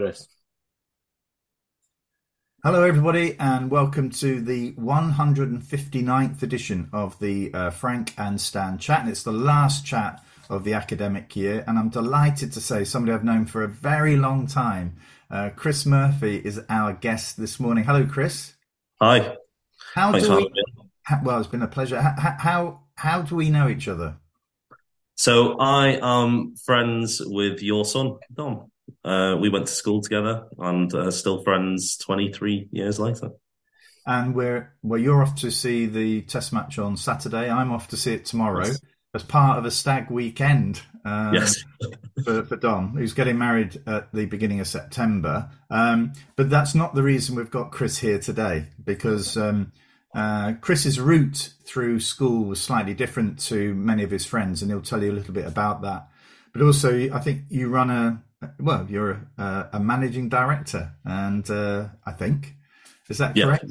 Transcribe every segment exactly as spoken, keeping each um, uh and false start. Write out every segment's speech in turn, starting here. Chris. Hello, everybody, and welcome to the one hundred fifty-ninth edition of the uh, Frank and Stan Chat. And it's the last chat of the academic year, and I'm delighted to say somebody I've known for a very long time. Uh, Chris Murphy is our guest this morning. Hello, Chris. Hi. How Thanks do we? How, well, it's been a pleasure. How, how how do we know each other? So I am friends with your son, Dom. Uh, we went to school together and uh, still friends twenty-three years later. And we're well, you're off to see the test match on Saturday. I'm off to see it tomorrow yes. as part of a stag weekend um, yes. for, for Dom, who's getting married at the beginning of September. Um, but that's not the reason we've got Chris here today, because um, uh, Chris's route through school was slightly different to many of his friends, and he'll tell you a little bit about that. But also, I think you run a Well, you're a, a managing director, and uh, I think is that yeah. correct?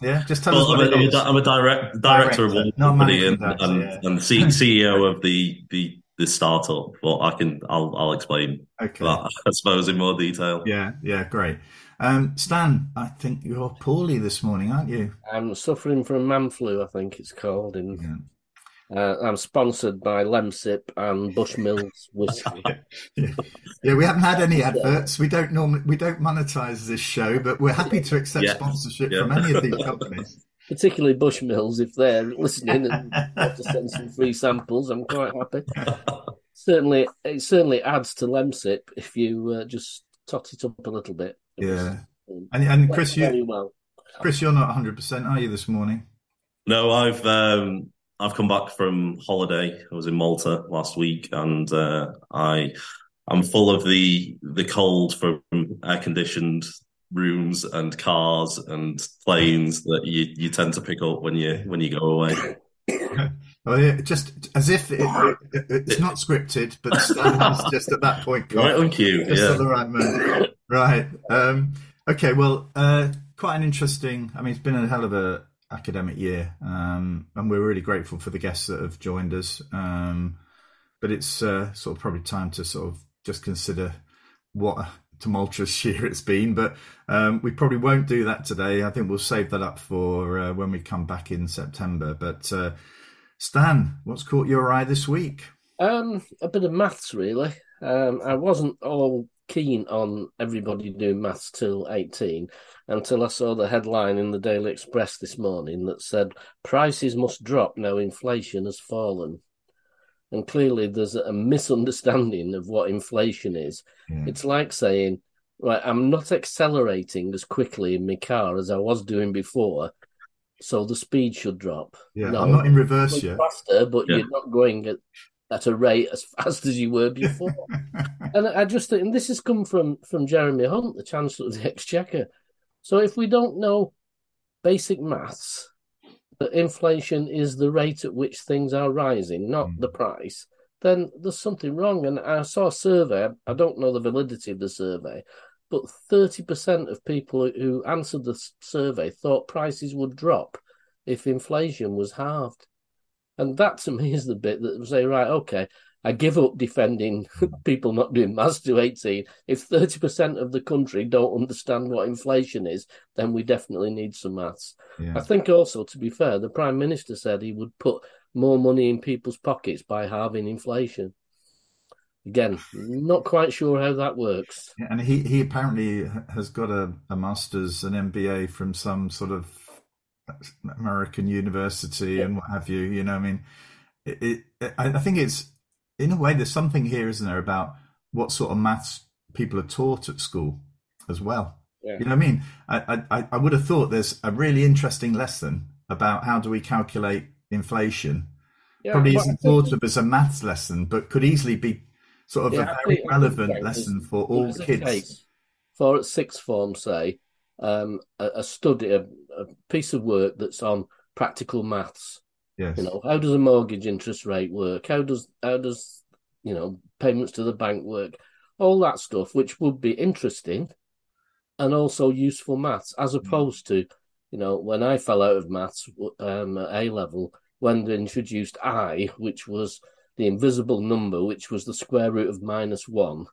Yeah, just tell well, us. I'm, what a, I'm a direct, director, director of one company and, director, and, yeah. and C E O of the, the, the startup. Well, I can I'll I'll explain okay. that, I suppose, in more detail. Yeah, yeah, great. Um, Stan, I think you're poorly this morning, aren't you? I'm suffering from man flu. I think it's called in. Yeah. Uh, I'm sponsored by Lemsip and Bush Mills whiskey. yeah. yeah, we haven't had any adverts. We don't normally we don't monetize this show, but we're happy to accept yeah. sponsorship yeah. from any of these companies. Particularly Bush Mills, if they're listening and want to send some free samples, I'm quite happy. certainly, it certainly adds to Lemsip if you uh, just tot it up a little bit. It yeah, was, and and Chris, you, well. Chris, you're not one hundred percent, are you, this morning? No, I've. Um... I've come back from holiday. I was in Malta last week, and uh, I am full of the the cold from air conditioned rooms and cars and planes that you, you tend to pick up when you when you go away. Well, yeah, just as if it, it, it's not scripted, but Stan's just at that point. Right on cue, just yeah. at the right moment. Right. Um, okay. Well, uh, quite an interesting. I mean, it's been a hell of a. academic year, um, and we're really grateful for the guests that have joined us. Um, but it's uh, sort of probably time to sort of just consider what a tumultuous year it's been. But um, we probably won't do that today. I think we'll save that up for uh, when we come back in September. But uh, Stan, what's caught your eye this week? Um, a bit of maths, really. Um, I wasn't all keen on everybody doing maths till eighteen until I saw the headline in the Daily Express this morning that said prices must drop now inflation has fallen. And clearly there's a misunderstanding of what inflation is. Yeah. It's like saying, right, I'm not accelerating as quickly in my car as I was doing before, so the speed should drop. Yeah, no, I'm not in reverse yet. Faster, but yeah. you're not going at at a rate as fast as you were before. And I just think, and this has come from, from Jeremy Hunt, the Chancellor of the Exchequer. So if we don't know basic maths, that inflation is the rate at which things are rising, not mm. the price, then there's something wrong. And I saw a survey, I don't know the validity of the survey, but thirty percent of people who answered the survey thought prices would drop if inflation was halved. And that, to me, is the bit that would say, right, okay, I give up defending people not doing maths to eighteen. If thirty percent of the country don't understand what inflation is, then we definitely need some maths. Yeah. I think also, to be fair, the Prime Minister said he would put more money in people's pockets by halving inflation. Again, not quite sure how that works. Yeah, and he, he apparently has got a, a master's, an M B A from some sort of American university yeah. and what have you, you know, I mean, it, it, I think it's, in a way, there's something here, isn't there, about what sort of maths people are taught at school as well. Yeah. You know what I mean? I, I, I would have thought there's a really interesting lesson about how do we calculate inflation. Yeah, probably isn't thought of as a maths lesson, but could easily be sort of yeah, a very relevant lesson for all kids. For at sixth form, say, um, a, a study, a, a piece of work that's on practical maths. Yes. You know, how does a mortgage interest rate work? How does how does you know payments to the bank work? All that stuff, which would be interesting and also useful maths, as opposed to, you know, when I fell out of maths um, at A level, when they introduced I, which was the invisible number, which was the square root of minus one.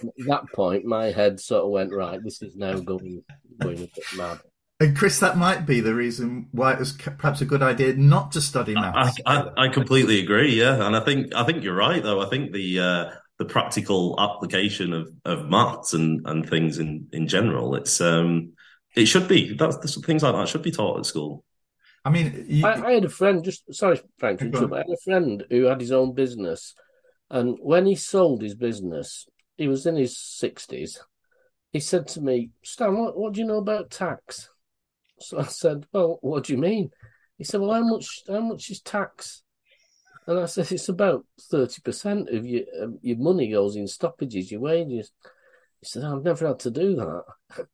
And at that point, my head sort of went, right, this is now going, going a bit mad. And Chris, that might be the reason why it was perhaps a good idea not to study maths. I, I, I completely agree, yeah. And I think I think you're right, though. I think the uh, the practical application of, of maths and, and things in, in general, it's um, it should be. That's, things like that should be taught at school. I mean, you... I, I had a friend, just sorry, Frank, but I had a friend who had his own business. And when he sold his business, he was in his sixties. He said to me, Stan, what, what do you know about tax? So I said, well, what do you mean? He said, well, how much how much is tax? And I said, it's about thirty percent of your of your money goes in stoppages, your wages. He said, oh, I've never had to do that.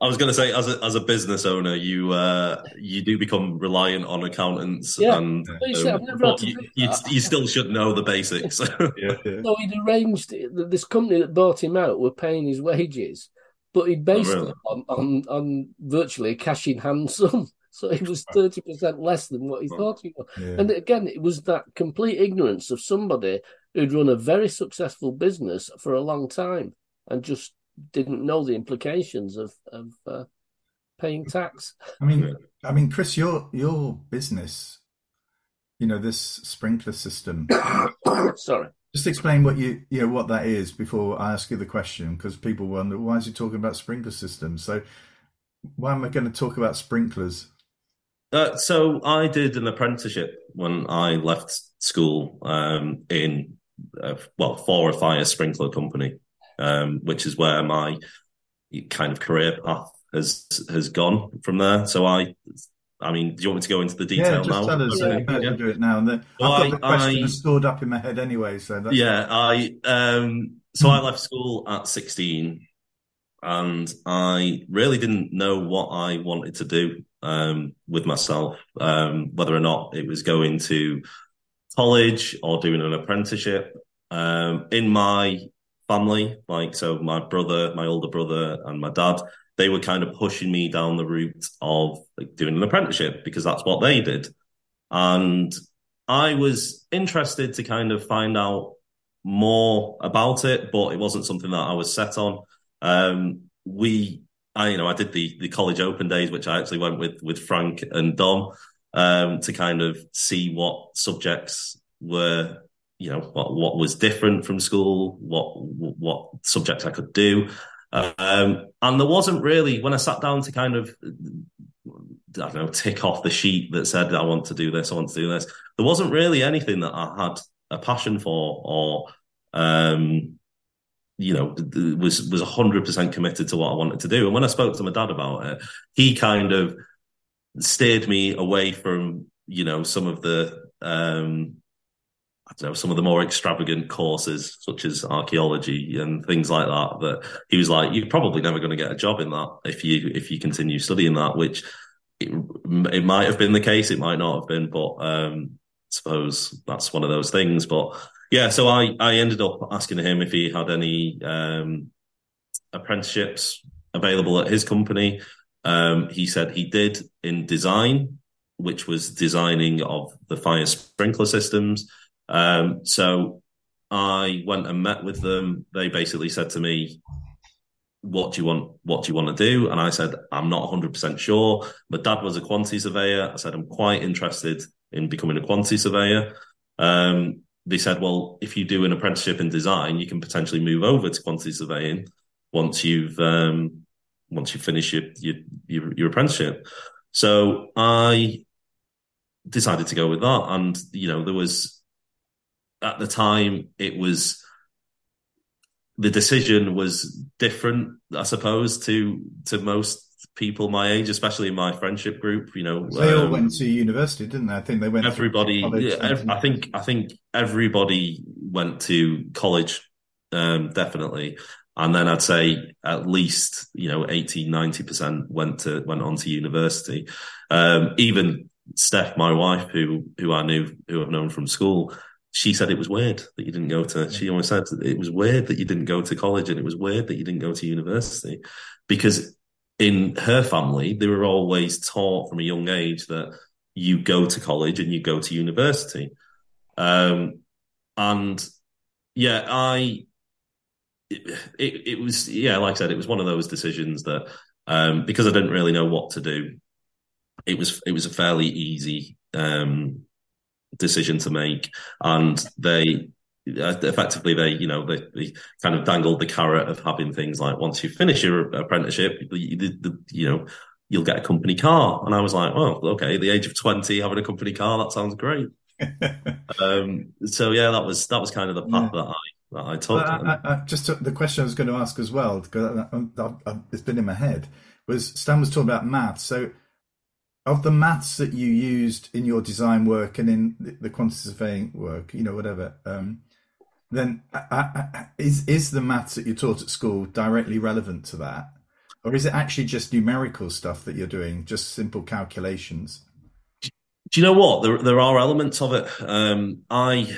I was going to say, as a as a business owner, you uh, you do become reliant on accountants. Yeah, and you, said, I've never had to you, do you, you still should know the basics. yeah, yeah. So he'd arranged, this company that bought him out were paying his wages. But he based oh, really? it on, on, on virtually a cash-in-hand sum. So it was thirty percent less than what he thought he was. Yeah. And again, it was that complete ignorance of somebody who'd run a very successful business for a long time and just didn't know the implications of, of uh, paying tax. I mean, I mean, Chris, your your business, you know, this sprinkler system. Sorry. Just explain what you, you know, what that is before I ask you the question, because people wonder, why is he talking about sprinkler systems? So why am I going to talk about sprinklers? Uh, so I did an apprenticeship when I left school um, in, uh, well, for a fire sprinkler company, um, which is where my kind of career path has has gone from there. So I, I mean, do you want me to go into the detail yeah, just now? Tell us, yeah, uh, yeah. do it now. And then well, I've got the question I, stored up in my head anyway. So that's yeah, I um, so I left school at sixteen, and I really didn't know what I wanted to do um, with myself, um, whether or not it was going to college or doing an apprenticeship. Um, in my family, like so, my brother, my older brother, and my dad. They were kind of pushing me down the route of like, doing an apprenticeship because that's what they did. And I was interested to kind of find out more about it, but it wasn't something that I was set on. Um, we, I, you know, I did the, the college open days, which I actually went with, with Frank and Dom um, to kind of see what subjects were, you know, what, what was different from school, what, what subjects I could do. Um, and there wasn't really, when I sat down to kind of, I don't know, tick off the sheet that said, I want to do this, I want to do this, there wasn't really anything that I had a passion for or, um, you know, was was one hundred percent committed to what I wanted to do. And when I spoke to my dad about it, he kind of steered me away from, you know, some of the, um, I don't know, some of the more extravagant courses, such as archaeology and things like that, that he was like, you're probably never going to get a job in that if you if you continue studying that, which it, it might have been the case, it might not have been, but um, I suppose that's one of those things. But yeah, so I, I ended up asking him if he had any um, apprenticeships available at his company. Um, he said he did in design, which was designing of the fire sprinkler systems. Um, so I went and met with them. They basically said to me, what do you want, what do you want to do? And I said, I'm not one hundred percent sure. My dad was a quantity surveyor. I said, I'm quite interested in becoming a quantity surveyor. Um, they said, well, if you do an apprenticeship in design, you can potentially move over to quantity surveying once you've, um, once you finish your, your, your, your apprenticeship. So I decided to go with that. And, you know, there was, at the time, it was the decision was different, I suppose, to to most people my age, especially in my friendship group. You know, they um, all went to university, didn't they? I think they went. Everybody, yeah, every, I think, I think everybody went to college, um, definitely. And then I'd say at least, you know, eighty, ninety percent went to went on to university. Um, even Steph, my wife, who who I knew, who I've known from school. She said it was weird that you didn't go to, she always said it was weird that you didn't go to college and it was weird that you didn't go to university because in her family, they were always taught from a young age that you go to college and you go to university. Um, and yeah, I, it, it, it was, yeah, like I said, it was one of those decisions that, um, because I didn't really know what to do, it was, it was a fairly easy, um, decision to make. And they, effectively they you know they, they kind of dangled the carrot of having things like, once you finish your apprenticeship, you, the, the, you know you'll get a company car. And I was like, well, okay, at the age of twenty having a company car, that sounds great. um so yeah that was that was kind of the path yeah. that I that I took. I, I, I just took the question I was going to ask as well, because it's been in my head, was Stan was talking about maths. So of the maths that you used in your design work and in the, the quantity surveying work, you know, whatever, um, then I, I, I, is is the maths that you taught at school directly relevant to that? Or is it actually just numerical stuff that you're doing, just simple calculations? Do you know what? There there are elements of it. Um, I,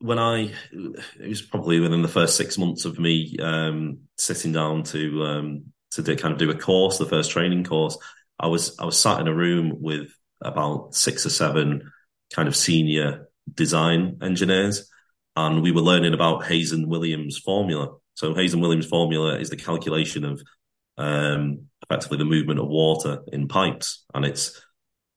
when I, it was probably within the first six months of me um, sitting down to, um, to do, kind of do a course, the first training course, I was I was sat in a room with about six or seven kind of senior design engineers, and we were learning about Hazen-Williams formula. So Hazen-Williams formula is the calculation of um, effectively the movement of water in pipes, and it's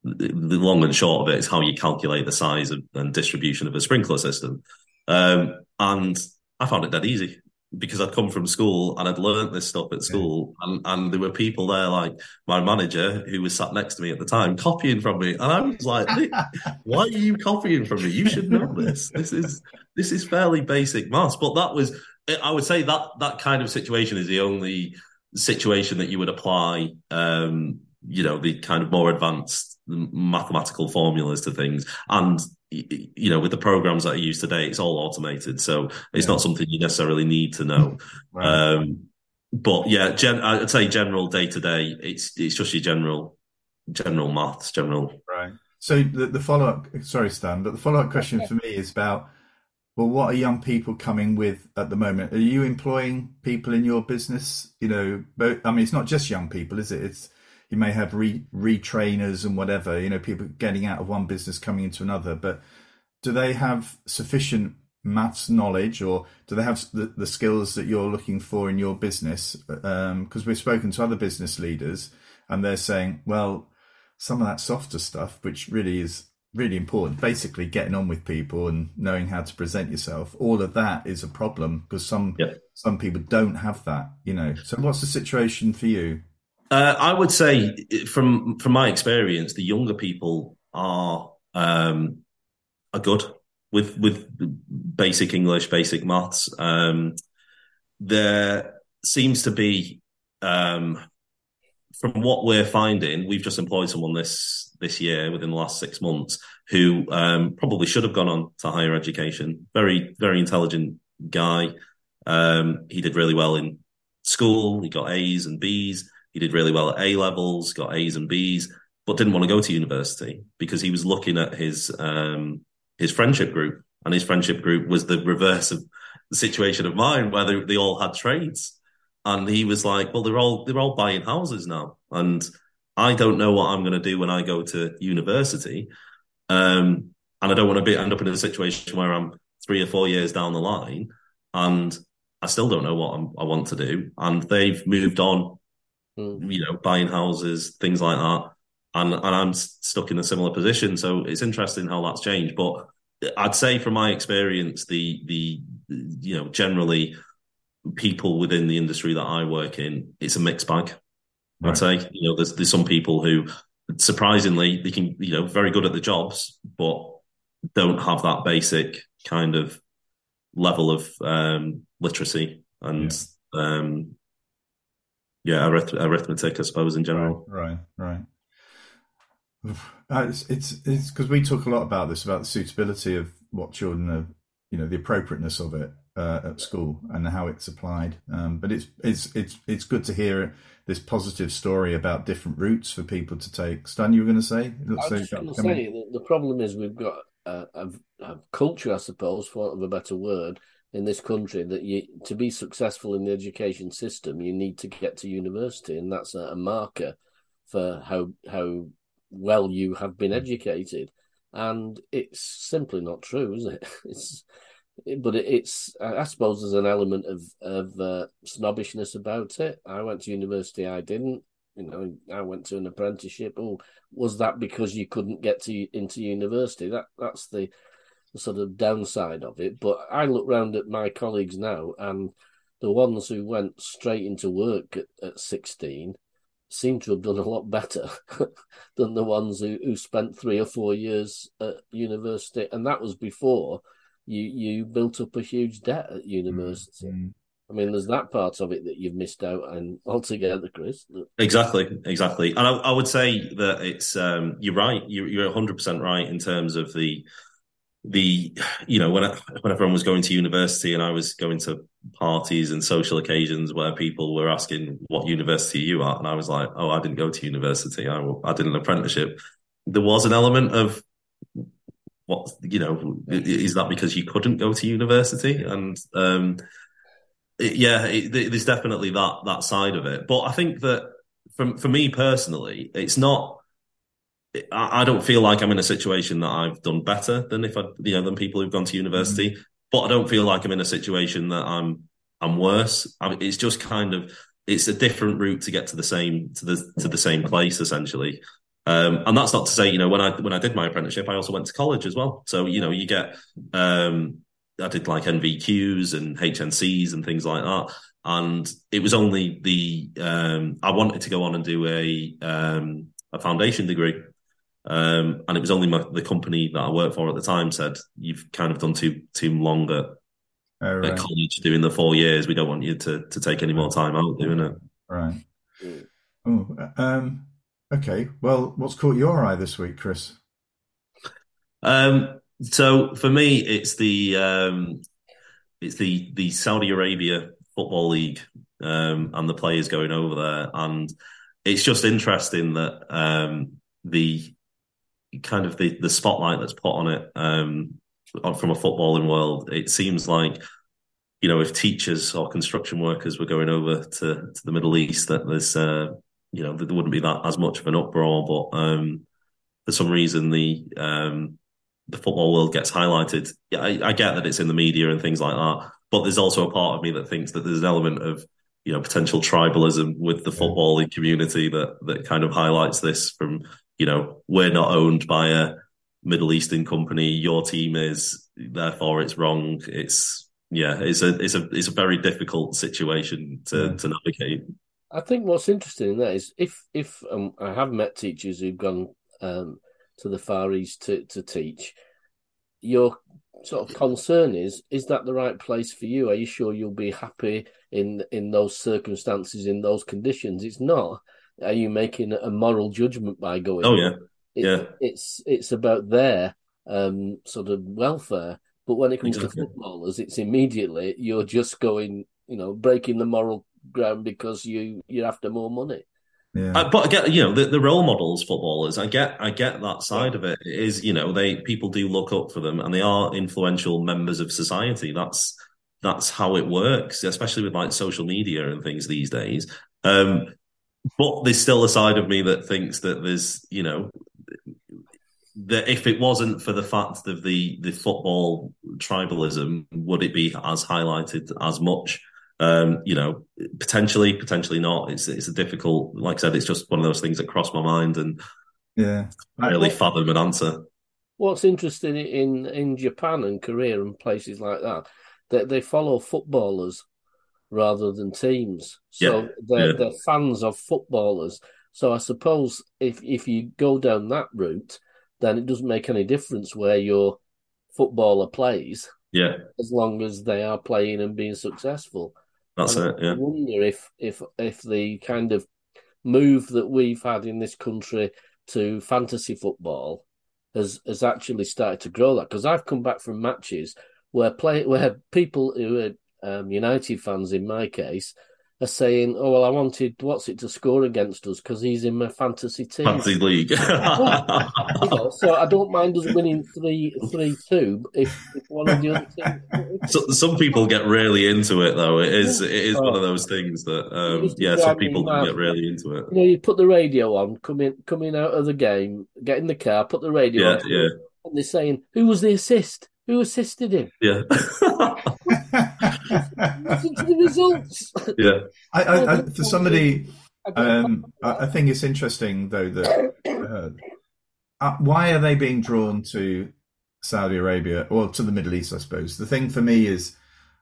the long and short of it is how you calculate the size of, and distribution of a sprinkler system. Um, and I found it dead easy, because I'd come from school and I'd learnt this stuff at school, and, and there were people there like my manager, who was sat next to me at the time, copying from me. And I was like, why are you copying from me? You should know this. This is this is fairly basic maths. But that was, I would say that that kind of situation is the only situation that you would apply, um, you know, the kind of more advanced mathematical formulas to things. And you know, with the programs that I use today, it's all automated, so it's yeah. not something you necessarily need to know. Right. Um, but yeah, gen- I'd say general day to day, it's it's just your general general maths, general. Right. So the, the follow up, sorry Stan, but the follow up question for me is about, well, what are young people coming with at the moment? Are you employing people in your business? You know, both, I mean, it's not just young people, is it? It's You may have re, retrainers and whatever, you know, people getting out of one business, coming into another. But do they have sufficient maths knowledge, or do they have the, the skills that you're looking for in your business? Because um, we've spoken to other business leaders and they're saying, well, some of that softer stuff, which really is really important, basically getting on with people and knowing how to present yourself, all of that is a problem, because some yep. some people don't have that, you know. So what's the situation for you? Uh, I would say, from from my experience, the younger people are um, are good with with basic English, basic maths. Um, there seems to be, um, from what we're finding, we've just employed someone this this year within the last six months who um, probably should have gone on to higher education. Very very intelligent guy. Um, he did really well in school. He got A's and B's. He did really well at A-levels, got A's and B's, but didn't want to go to university because he was looking at his um, his friendship group, and his friendship group was the reverse of the situation of mine, where they, they all had trades. And he was like, well, they're all they're all buying houses now, and I don't know what I'm going to do when I go to university. Um, and I don't want to be end up in a situation where I'm three or four years down the line and I still don't know what I'm, I want to do. And they've moved on, you know, buying houses, things like that. And and I'm stuck in a similar position. So it's interesting how that's changed. But I'd say from my experience, the, the you know, generally people within the industry that I work in, it's a mixed bag. Right. I'd say, you know, there's, there's some people who, surprisingly, they can, you know, very good at the jobs, but don't have that basic kind of level of um, literacy and, yeah. um Yeah, arith- arithmetic, I suppose, in general. Right, right. right. Uh, it's it's it's because we talk a lot about this, about the suitability of what children are, you know, the appropriateness of it uh, at school and how it's applied. Um, but it's it's it's it's good to hear this positive story about different routes for people to take. Stan, you were going to say? I was just going to say, the, the problem is we've got a, a, a culture, I suppose, for want of a better word, in this country, that you to be successful in the education system, you need to get to university, and that's a, a marker for how how well you have been educated. and it's simply not true, is it? It's, but it's, I suppose there's an element of of uh, snobbishness about it. I went to university, I didn't. You know, I went to an apprenticeship. Oh, was that because you couldn't get to into university? That that's the, the sort of downside of it. But I look round at my colleagues now, and the ones who went straight into work at, at sixteen seem to have done a lot better than the ones who, who spent three or four years at university. And that was before you, you built up a huge debt at university. Mm-hmm. I mean, there's that part of it that you've missed out on altogether, Chris. Exactly, exactly. And I, I would say that it's, um, you're right. You're, you're one hundred percent right in terms of the, the you know, when, I, when everyone was going to university and I was going to parties and social occasions where people were asking what university you are, and I was like, oh, I didn't go to university. I, I did an apprenticeship. There was an element of, what, you know, is that because you couldn't go to university? And, um Yeah, it, there's definitely that that side of it. But I think that from for me personally, it's not. I, I don't feel like I'm in a situation that I've done better than if I, you know, than people who've gone to university. Mm-hmm. But I don't feel like I'm in a situation that I'm I'm worse. I mean, it's just kind of it's a different route to get to the same to the to the same place essentially. Um, and that's not to say, you know, when I when I did my apprenticeship, I also went to college as well. So you know, you get. Um, I did like N V Qs and H N Cs and things like that. And it was only the, um, I wanted to go on and do a, um, a foundation degree. Um, and it was only my, the company that I worked for at the time said, you've kind of done too, too long at, oh, right. at college doing the four years. We don't want you to, to take any more time out doing it. Right. Oh, um, okay. Well, what's caught your eye this week, Chris? Um, So for me, it's the um, it's the the Saudi Arabia Football League um, and the players going over there, and it's just interesting that um, the kind of the, the spotlight that's put on it um, from a footballing world. It seems like you know if teachers or construction workers were going over to, to the Middle East, that there's uh, you know there wouldn't be that as much of an uproar, but um, for some reason the um, the football world gets highlighted. I, I get that it's in the media and things like that, but there's also a part of me that thinks that there's an element of, you know, potential tribalism with the footballing community that that kind of highlights this from, you know, we're not owned by a Middle Eastern company, your team is, therefore it's wrong. It's, yeah, it's a it's a, it's a very difficult situation to, to navigate. I think what's interesting in that is if, if um, I have met teachers who've gone um, to the Far East to, to teach, your sort of concern is, is that the right place for you? Are you sure you'll be happy in in those circumstances, in those conditions? It's not. Are you making a moral judgment by going? Oh, yeah. It, yeah. It's it's about their um, sort of welfare. But when it comes exactly. to footballers, it's immediately, you're just going, you know, breaking the moral ground because you, you're after more money. Yeah. I, but I get, you know, the, the role models, footballers, I get I get that side yeah. of it. It is, you know, they people do look up for them and they are influential members of society. That's that's how it works, especially with like social media and things these days. Um, but there's still a side of me that thinks that there's, you know, that if it wasn't for the fact of the, the football tribalism, would it be as highlighted as much? Um, you know, potentially, potentially not. It's it's a difficult, like I said, it's just one of those things that crossed my mind and yeah, I really fathom an answer. What's interesting in, in Japan and Korea and places like that, that they follow footballers rather than teams. So yeah. they're, yeah. they're fans of footballers. So I suppose if, if you go down that route, then it doesn't make any difference where your footballer plays. Yeah. As long as they are playing and being successful. That's and it, yeah. I wonder if, if, if the kind of move that we've had in this country to fantasy football has, has actually started to grow that. Because I've come back from matches where play where people who are um, United fans, in my case, are saying, oh, well, I wanted Watson to score against us because he's in my fantasy team. Fantasy league. you know, so I don't mind us winning three two if, if one of the other teams... So, some people get really into it, though. It is it is oh, one of those things that, um, yeah, some people can get really into it. You know, you put the radio on, coming coming out of the game, get in the car, put the radio yeah, on. Yeah, yeah. on this saying, who was the assist? Who assisted him? Yeah. Listen to the results. Yeah. I, I, I, for somebody, um, I, I think it's interesting, though, that uh, uh, why are they being drawn to Saudi Arabia or to the Middle East, I suppose? The thing for me is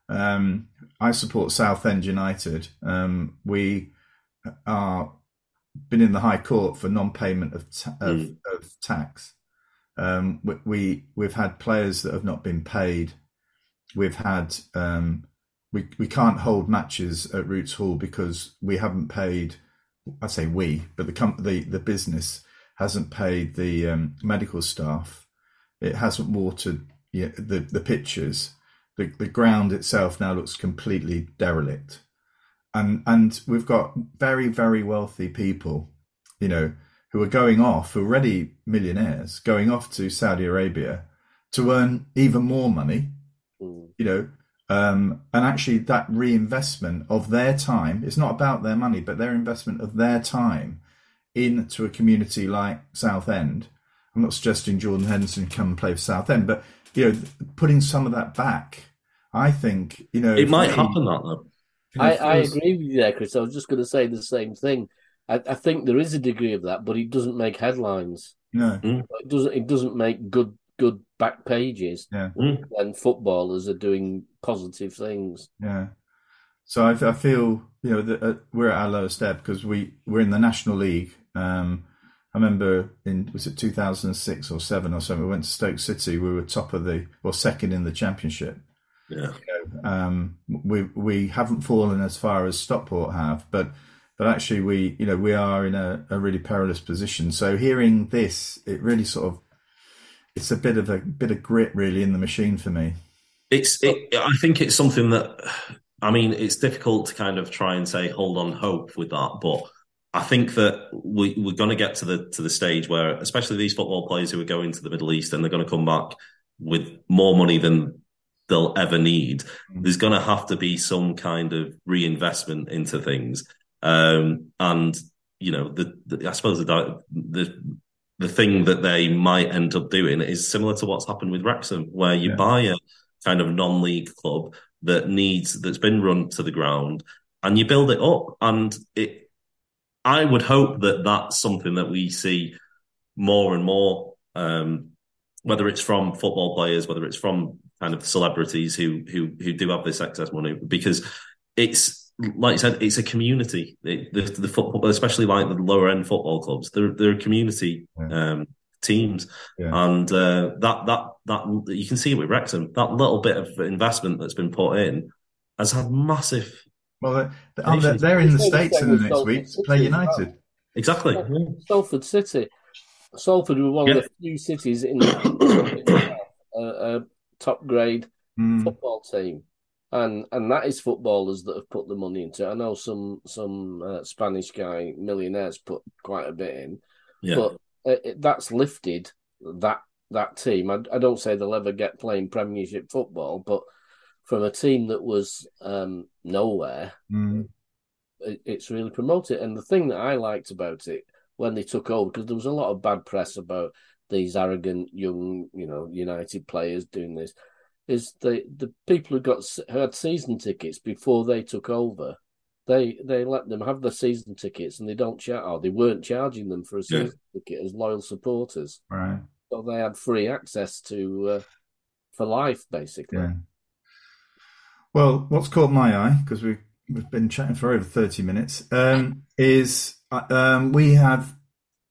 um, I support Southend United. Um, we are been in the High Court for non-payment of, ta- of, mm. of tax. Um, we, we we've had players that have not been paid. We've had um, we we can't hold matches at Roots Hall because we haven't paid. I say we, but the com- the the business hasn't paid the um, medical staff. It hasn't watered you know, the the pitches. The the ground itself now looks completely derelict, and and we've got very very wealthy people, you know, who are going off, already millionaires, going off to Saudi Arabia to earn even more money, mm. you know, um, and actually that reinvestment of their time, it's not about their money, but their investment of their time into a community like Southend. I'm not suggesting Jordan Henderson come and play for Southend, but, you know, putting some of that back, I think, you know... It might they, happen, that, though. I, I agree with you there, Chris. I was just going to say the same thing. I, I think there is a degree of that, but it doesn't make headlines. No, mm. it doesn't. It doesn't make good good back pages. Yeah, mm. when footballers are doing positive things. Yeah. So I, I feel you know that, uh, we're at our lowest ebb because we we're in the National League. Um, I remember in was it two thousand six or seven or something. We went to Stoke City. We were top of the or second in the Championship. Yeah. You know, um, we we haven't fallen as far as Stockport have, but. But actually, we, you know, we are in a, a really perilous position. So hearing this, it really sort of, it's a bit of a bit of grit really in the machine for me. It's, it, I think it's something that, I mean, it's difficult to kind of try and say hold on hope with that. But I think that we, we're going to get to the to the stage where, especially these football players who are going to the Middle East and they're going to come back with more money than they'll ever need. Mm-hmm. There's going to have to be some kind of reinvestment into things. Um, and you know, the, the I suppose the, the the thing that they might end up doing is similar to what's happened with Wrexham, where you yeah. buy a kind of non-league club that needs that's been run to the ground, and you build it up. And it, I would hope that that's something that we see more and more, um, whether it's from football players, whether it's from kind of celebrities who who who do have this excess money, because it's. Like you said, it's a community. It, the, the football, especially like the lower end football clubs, they're they're community yeah. um, teams, yeah. and uh, that that that you can see it with Wrexham. That little bit of investment that's been put in has had massive. Well, they're, they're, they're in the States in the next Salford week to play United. Well. Exactly, yeah. Salford City. Salford were one yeah. of the few cities in the a, a top grade mm. football team. And and that is footballers that have put the money into it. I know some some uh, Spanish guy millionaires put quite a bit in, yeah. but uh, it, that's lifted that that team. I, I don't say they'll ever get playing Premiership football, but from a team that was um, nowhere, mm. it, it's really promoted. And the thing that I liked about it when they took over, because there was a lot of bad press about these arrogant young, you know, United players doing this. Is the, the people who got who had season tickets before they took over, they they let them have their season tickets and they don't char- or they weren't charging them for a season yeah. ticket as loyal supporters. Right. So they had free access to uh, for life basically. Yeah. Well, what's caught my eye because we we've, we've been chatting for over thirty minutes um, is um, we have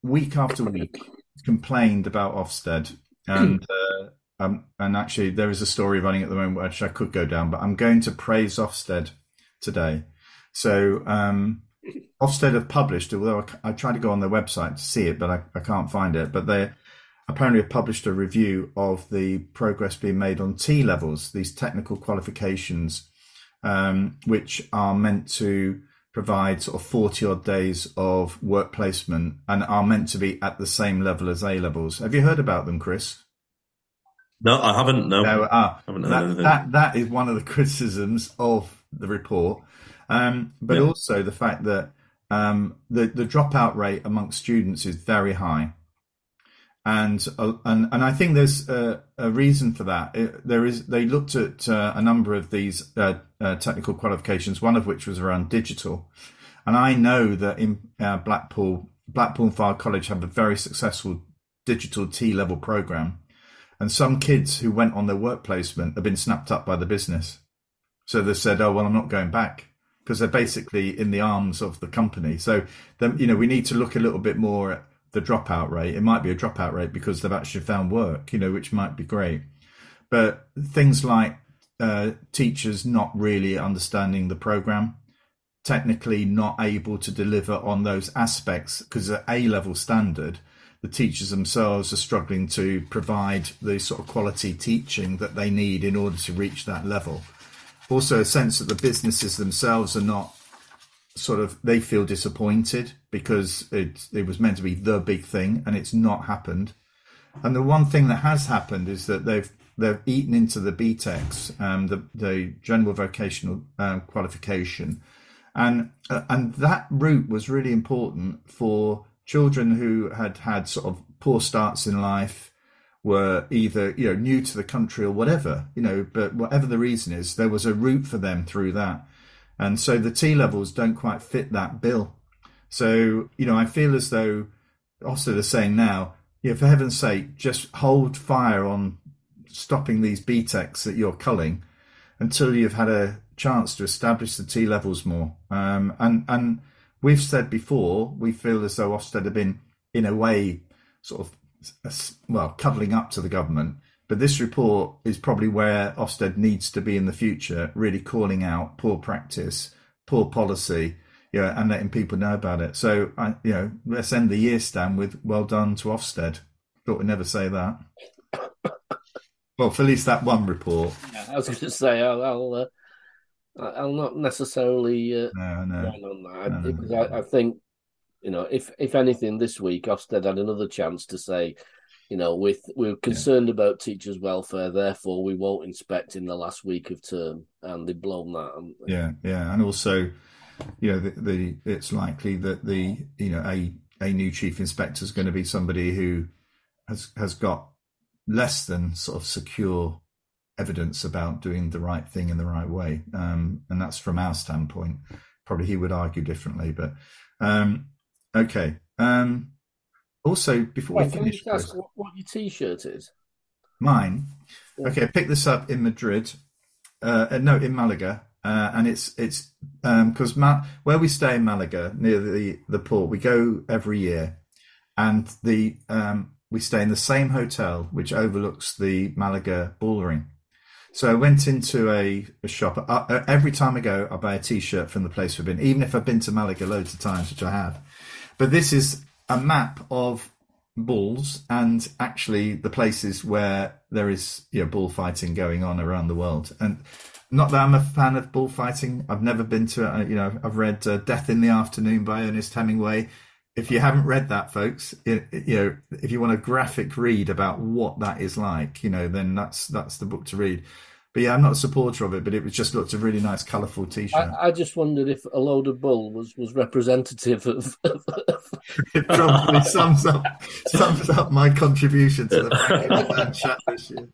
week after week complained about Ofsted and. Uh, Um, and actually, there is a story running at the moment which I could go down, but I'm going to praise Ofsted today. So um, Ofsted have published, although I, I tried to go on their website to see it, but I, I can't find it. But they apparently have published a review of the progress being made on T-levels, these technical qualifications, um, which are meant to provide sort of forty-odd days of work placement and are meant to be at the same level as A-levels. Have you heard about them, Chris? No, I haven't. No, no ah, I haven't that, that that is one of the criticisms of the report, um, but yeah. also the fact that um, the the dropout rate amongst students is very high, And uh, and and I think there's a, a reason for that. It, there is they looked at uh, a number of these uh, uh, technical qualifications, one of which was around digital. And I know that in uh, Blackpool, Blackpool Fire College have a very successful digital T-level program, and some kids who went on their work placement have been snapped up by the business. So they said, "Oh well, I'm not going back," because they're basically in the arms of the company. So then, you know, we need to look a little bit more at the dropout rate. It might be a dropout rate because they've actually found work, you know, which might be great. But things like uh, teachers not really understanding the program, technically not able to deliver on those aspects because at A-level standard, the teachers themselves are struggling to provide the sort of quality teaching that they need in order to reach that level. Also a sense that the businesses themselves are not sort of, they feel disappointed because it, it was meant to be the big thing and it's not happened. And the one thing that has happened is that they've they've eaten into the B TECs, um, the, the general vocational uh, qualification. And uh, and that route was really important for children who had had sort of poor starts in life, were either, you know, new to the country or whatever, you know, but whatever the reason is, there was a route for them through that. And so the T-levels don't quite fit that bill. So, you know, I feel as though Ofsted is saying now, you know, for heaven's sake, just hold fire on stopping these B TECs that you're culling until you've had a chance to establish the T-levels more. Um, and, and we've said before, we feel as though Ofsted have been, in a way, sort of, well, cuddling up to the government. But this report is probably where Ofsted needs to be in the future, really calling out poor practice, poor policy, you know, and letting people know about it. So, I, you know, let's end the year, Stan, with well done to Ofsted. Thought we'd never say that. Well, for at least that one report. Yeah, I was going to say, I'll, I'll, uh, I'll not necessarily uh, no, no, run on that no, because no. I, I think, you know, if if anything, this week Ofsted had another chance to say, you know, with we're concerned yeah. about teachers' welfare, therefore we won't inspect in the last week of term, and they've blown that. Haven't they? Yeah, yeah, and also, you know, the, the it's likely that the you know a a new chief inspector is going to be somebody who has has got less than sort of secure evidence about doing the right thing in the right way, um, and that's from our standpoint. Probably he would argue differently, but um, okay. Um, Also, before Wait, we finish, can you ask what, what your T-shirt is? Mine. Yeah. Okay, I picked this up in Madrid. Uh, no, in Malaga, uh, and it's it's because um, Ma- where we stay in Malaga near the, the port, we go every year, and the um, we stay in the same hotel which overlooks the Malaga ball ring. So I went into a, a shop. Uh, every time I go, I buy a T-shirt from the place we've been, even if I've been to Malaga loads of times, which I have. But this is a map of bulls and actually the places where there is, you know, bullfighting going on around the world. And not that I'm a fan of bullfighting. I've never been to it. You know, I've read uh, Death in the Afternoon by Ernest Hemingway. If you haven't read that, folks, it, it, you know, if you want a graphic read about what that is like, you know, then that's that's the book to read. But yeah, I'm not a supporter of it, but it was just looked a really nice, colourful T-shirt. I, I just wondered if a load of bull was, was representative of... It probably sums up sums up my contribution to the Frank and Stan Chat this year.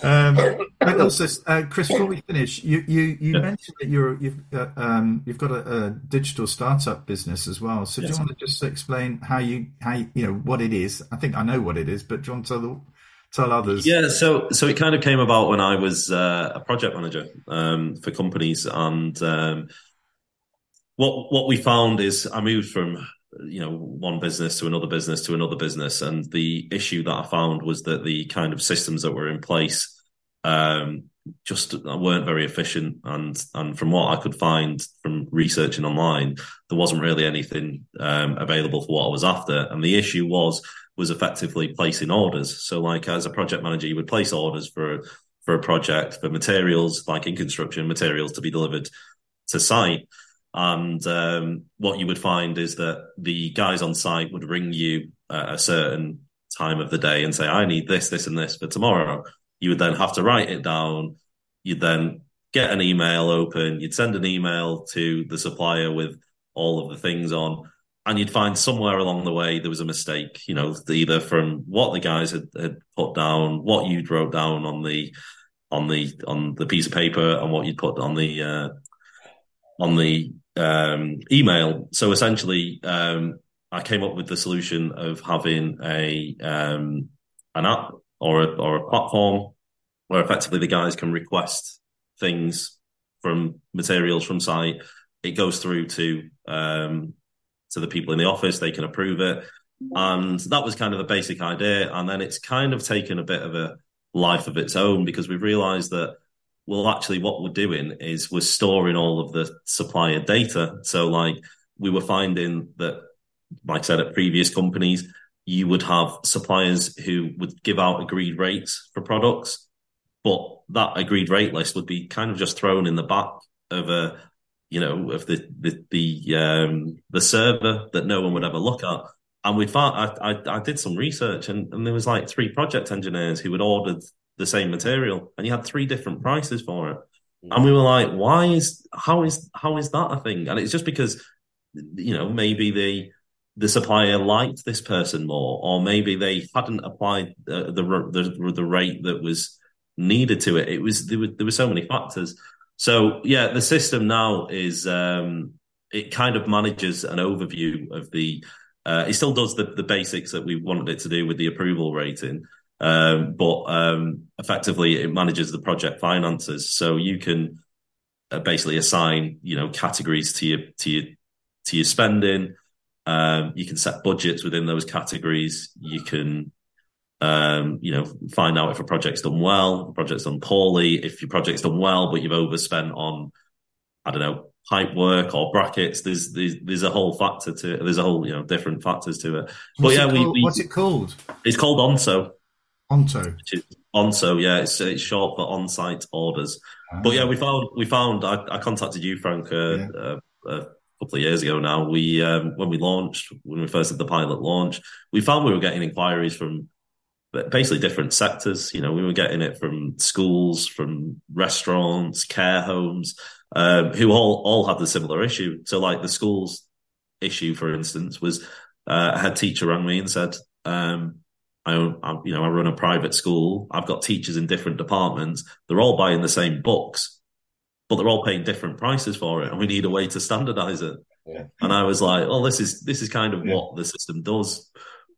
Um, and also, uh, Chris, before we finish, you you, you yeah. mentioned that you're, you've uh, um, you've got a, a digital startup business as well. So yes. Do you want to just explain how you how you, you know what it is? I think I know what it is, but do you want to tell the Tell others. Yeah, so so it kind of came about when I was uh, a project manager um, for companies, and um, what what we found is I moved from you know one business to another business to another business, and the issue that I found was that the kind of systems that were in place um, just weren't very efficient, and and from what I could find from researching online, there wasn't really anything um, available for what I was after, and the issue was. was effectively placing orders. So like as a project manager, you would place orders for, for a project, for materials, like in construction, materials to be delivered to site. And um, what you would find is that the guys on site would ring you at a certain time of the day and say, I need this, this, and this for tomorrow. You would then have to write it down. You'd then get an email open. You'd send an email to the supplier with all of the things on. And you'd find somewhere along the way there was a mistake, you know, either from what the guys had, had put down, what you'd wrote down on the on the on the piece of paper, and what you'd put on the uh, on the um, email. So essentially, um, I came up with the solution of having a um, an app or a, or a platform where effectively the guys can request things from materials from site. It goes through to um, to the people in the office, they can approve it. And that was kind of the basic idea. And then it's kind of taken a bit of a life of its own, because we've realised that, well, actually what we're doing is we're storing all of the supplier data. So like we were finding that, like I said, at previous companies, you would have suppliers who would give out agreed rates for products, but that agreed rate list would be kind of just thrown in the back of a, you know, of the the the, um, the server that no one would ever look at. And we found, I, I, I did some research, and, and there was like three project engineers who had ordered the same material, and you had three different prices for it. Mm. And we were like, why is, how is, how is that a thing? And it's just because, you know, maybe the the supplier liked this person more, or maybe they hadn't applied the the, the, the rate that was needed to it. It was, there were, there were so many factors. So, yeah, the system now is, um, it kind of manages an overview of the, uh, it still does the, the basics that we wanted it to do with the approval rating, um, but um, effectively it manages the project finances. So you can uh, basically assign, you know, categories to your, to your, to your spending. Um, you can set budgets within those categories. You can... Um, you know, find out if a project's done well, a project's done poorly, if your project's done well, but you've overspent on, I don't know, pipe work or brackets. There's there's, there's a whole factor to it. There's a whole, you know, different factors to it. But what's yeah, it we, we what's it called? It's called Onso. Onso. Onso, yeah, it's it's short for on-site orders. Oh. But yeah, we found we found. I, I contacted you, Frank, uh, yeah. uh, uh, couple of years ago now. We um, when we launched, when we first did the pilot launch, we found we were getting inquiries from basically different sectors. You know, we were getting it from schools, from restaurants, care homes, um, who all all had the similar issue. So like the schools issue, for instance, was uh, I had a teacher rang me and said, um, I, I you know, I run a private school. I've got teachers in different departments. They're all buying the same books, but they're all paying different prices for it. And we need a way to standardize it. Yeah. And I was like, well, this is, this is kind of yeah. what the system does.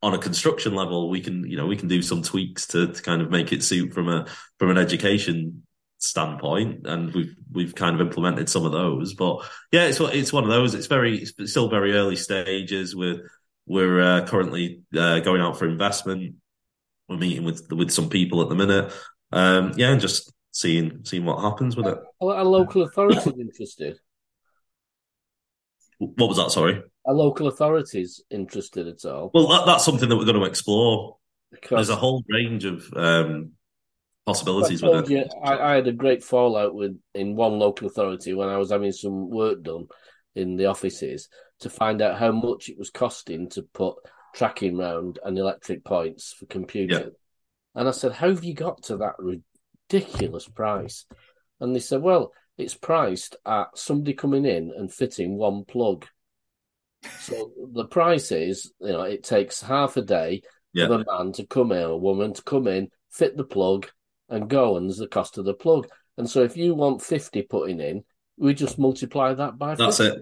On a construction level, we can, you know, we can do some tweaks to, to kind of make it suit from a from an education standpoint, and we've we've kind of implemented some of those. But yeah, it's it's one of those. It's very it's still very early stages. We're we're uh, currently uh, going out for investment. We're meeting with with some people at the minute. Um, yeah, and just seeing seeing what happens with it. Are local authorities interested? What was that? Sorry. Are local authorities interested at all? Well, that, that's something that we're going to explore. Because there's a whole range of um, possibilities with it. You, I, I had a great fallout with in one local authority when I was having some work done in the offices to find out how much it was costing to put tracking round and electric points for computing. Yeah. And I said, how have you got to that ridiculous price? And they said, well, it's priced at somebody coming in and fitting one plug. So the price is, you know, it takes half a day yeah. for a man to come in, a woman to come in, fit the plug and go, and there's the cost of the plug. And so if you want fifty putting in, we just multiply that by fifty. That's it.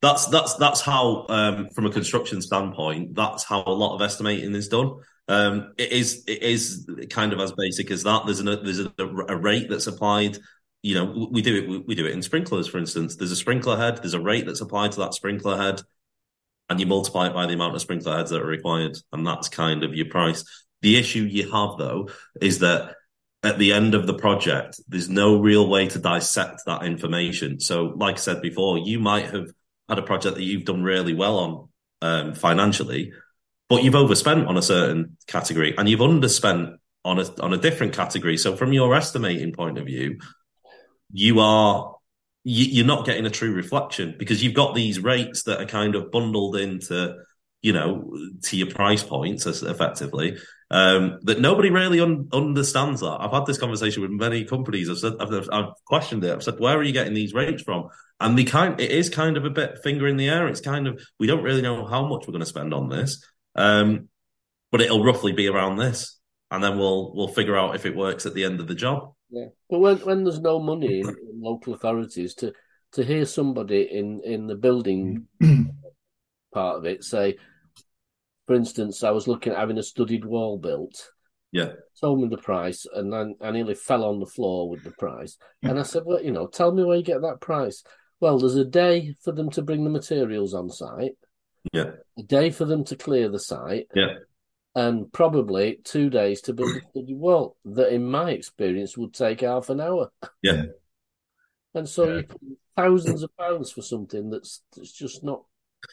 That's that's that's how, um, from a construction standpoint, that's how a lot of estimating is done. Um, it is it is kind of as basic as that. There's an, there's a, a rate that's applied. You know, we do it we do it in sprinklers, for instance. There's a sprinkler head. There's a rate that's applied to that sprinkler head. And you multiply it by the amount of sprinkler heads that are required, and that's kind of your price. The issue you have, though, is that at the end of the project, there's no real way to dissect that information. So, like I said before, you might have had a project that you've done really well on um, financially, but you've overspent on a certain category, and you've underspent on a on a different category. So, from your estimating point of view, you are... you're not getting a true reflection, because you've got these rates that are kind of bundled into, you know, to your price points effectively. Um, that nobody really un- understands that. I've had this conversation with many companies. I've said, I've, I've questioned it. I've said, where are you getting these rates from? And they kind, it is kind of a bit finger in the air. It's kind of, we don't really know how much we're going to spend on this, um, but it'll roughly be around this, and then we'll we'll figure out if it works at the end of the job. Yeah, but when when there's no money in, in local authorities, to to hear somebody in in the building part of it say. For instance, I was looking at having a studded wall built. Yeah. Told me the price, and then I nearly fell on the floor with the price. And I said, well, you know, tell me where you get that price. Well, there's a day for them to bring the materials on site. Yeah. A day for them to clear the site. Yeah. And probably two days to build a studded wall that, in my experience, would take half an hour. Yeah. And so yeah. you put thousands of pounds for something that's, that's just not.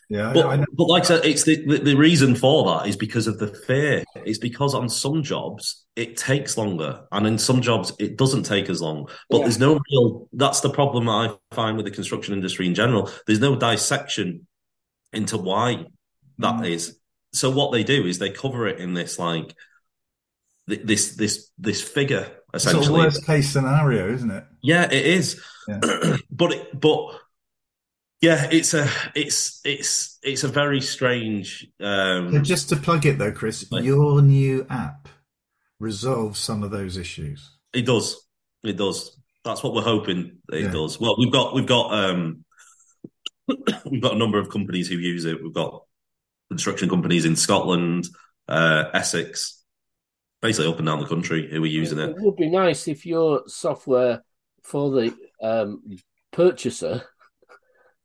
Yeah, but, I know. But like I said, it's the, the, the reason for that is because of the fear. It's because on some jobs it takes longer, and in some jobs it doesn't take as long. But yeah. there's no real. That's the problem that I find with the construction industry in general. There's no dissection into why that mm. is. So what they do is they cover it in this like this this this figure essentially. It's a worst case scenario, isn't it? Yeah, it is. Yeah. but it, but. Yeah, it's a it's it's it's a very strange. Um... So just to plug it though, Chris, your new app resolves some of those issues. It does. It does. That's what we're hoping it yeah. does. Well, we've got we've got um, we've got a number of companies who use it. We've got construction companies in Scotland, uh, Essex, basically up and down the country who are using it. It would be nice if your software for the um, purchaser.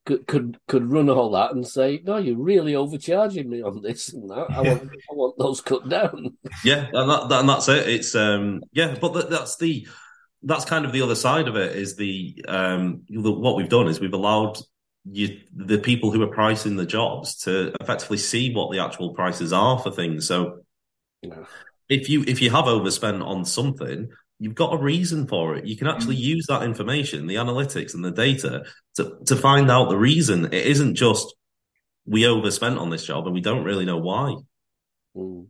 Could, could could run all that and say, no, you're really overcharging me on this and that. I, yeah. want, I want those cut down. Yeah, and, that, that, and that's it. It's um, yeah, but th- that's the that's kind of the other side of it. Is the um, the, what we've done is we've allowed you, the people who are pricing the jobs to effectively see what the actual prices are for things. So yeah. if you if you have overspent on something. You've got a reason for it. You can actually use that information, the analytics and the data, to, to find out the reason. It isn't just we overspent on this job and we don't really know why. Mm.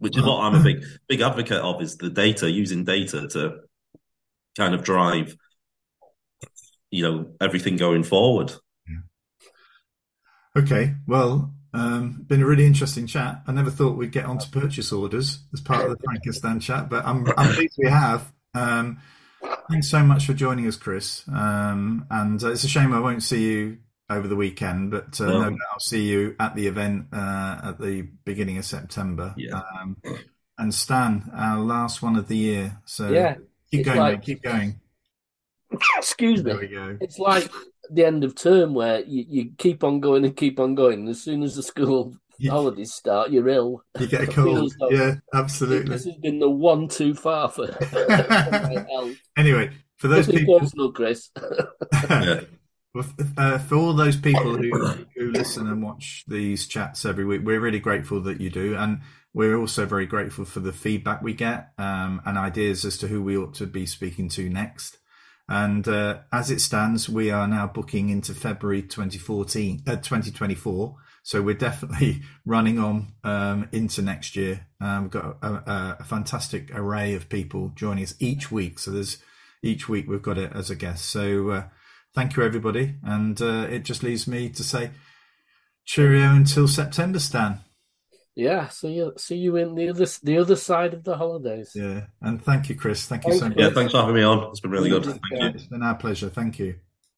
Which is what I'm a big big advocate of, is the data, using data to kind of drive, you know, everything going forward. Yeah. Okay, well... Um, been a really interesting chat. I never thought we'd get onto purchase orders as part of the Frank and Stan chat, but I'm, I'm pleased we have. Um, thanks so much for joining us, Chris. Um, and uh, it's a shame I won't see you over the weekend, but uh, no. No doubt I'll see you at the event uh, at the beginning of September. Yeah. Um, and Stan, our last one of the year. So yeah, keep going, like... keep going. Excuse me. There we go. It's like... the end of term where you, you keep on going and keep on going, and as soon as the school you, holidays start, you're ill. You get a cold. Like, yeah, absolutely. This has been the one too far for, for my health. Anyway, for those this people, personal, Chris. yeah. uh, for all those people who, who listen and watch these chats every week, we're really grateful that you do, and we're also very grateful for the feedback we get um, and ideas as to who we ought to be speaking to next. And uh, as it stands, we are now booking into February twenty fourteen, uh, twenty twenty-four. So we're definitely running on um, into next year. Um, we've got a, a fantastic array of people joining us each week. So there's each week we've got it as a guest. So uh, thank you, everybody. And uh, it just leaves me to say cheerio until September, Stan. Yeah, see you, see you in the other the other side of the holidays. Yeah, and thank you, Chris. Thank you so much. Yeah, thanks for having me on. It's been really good. Thank you. It's been our pleasure. Thank you.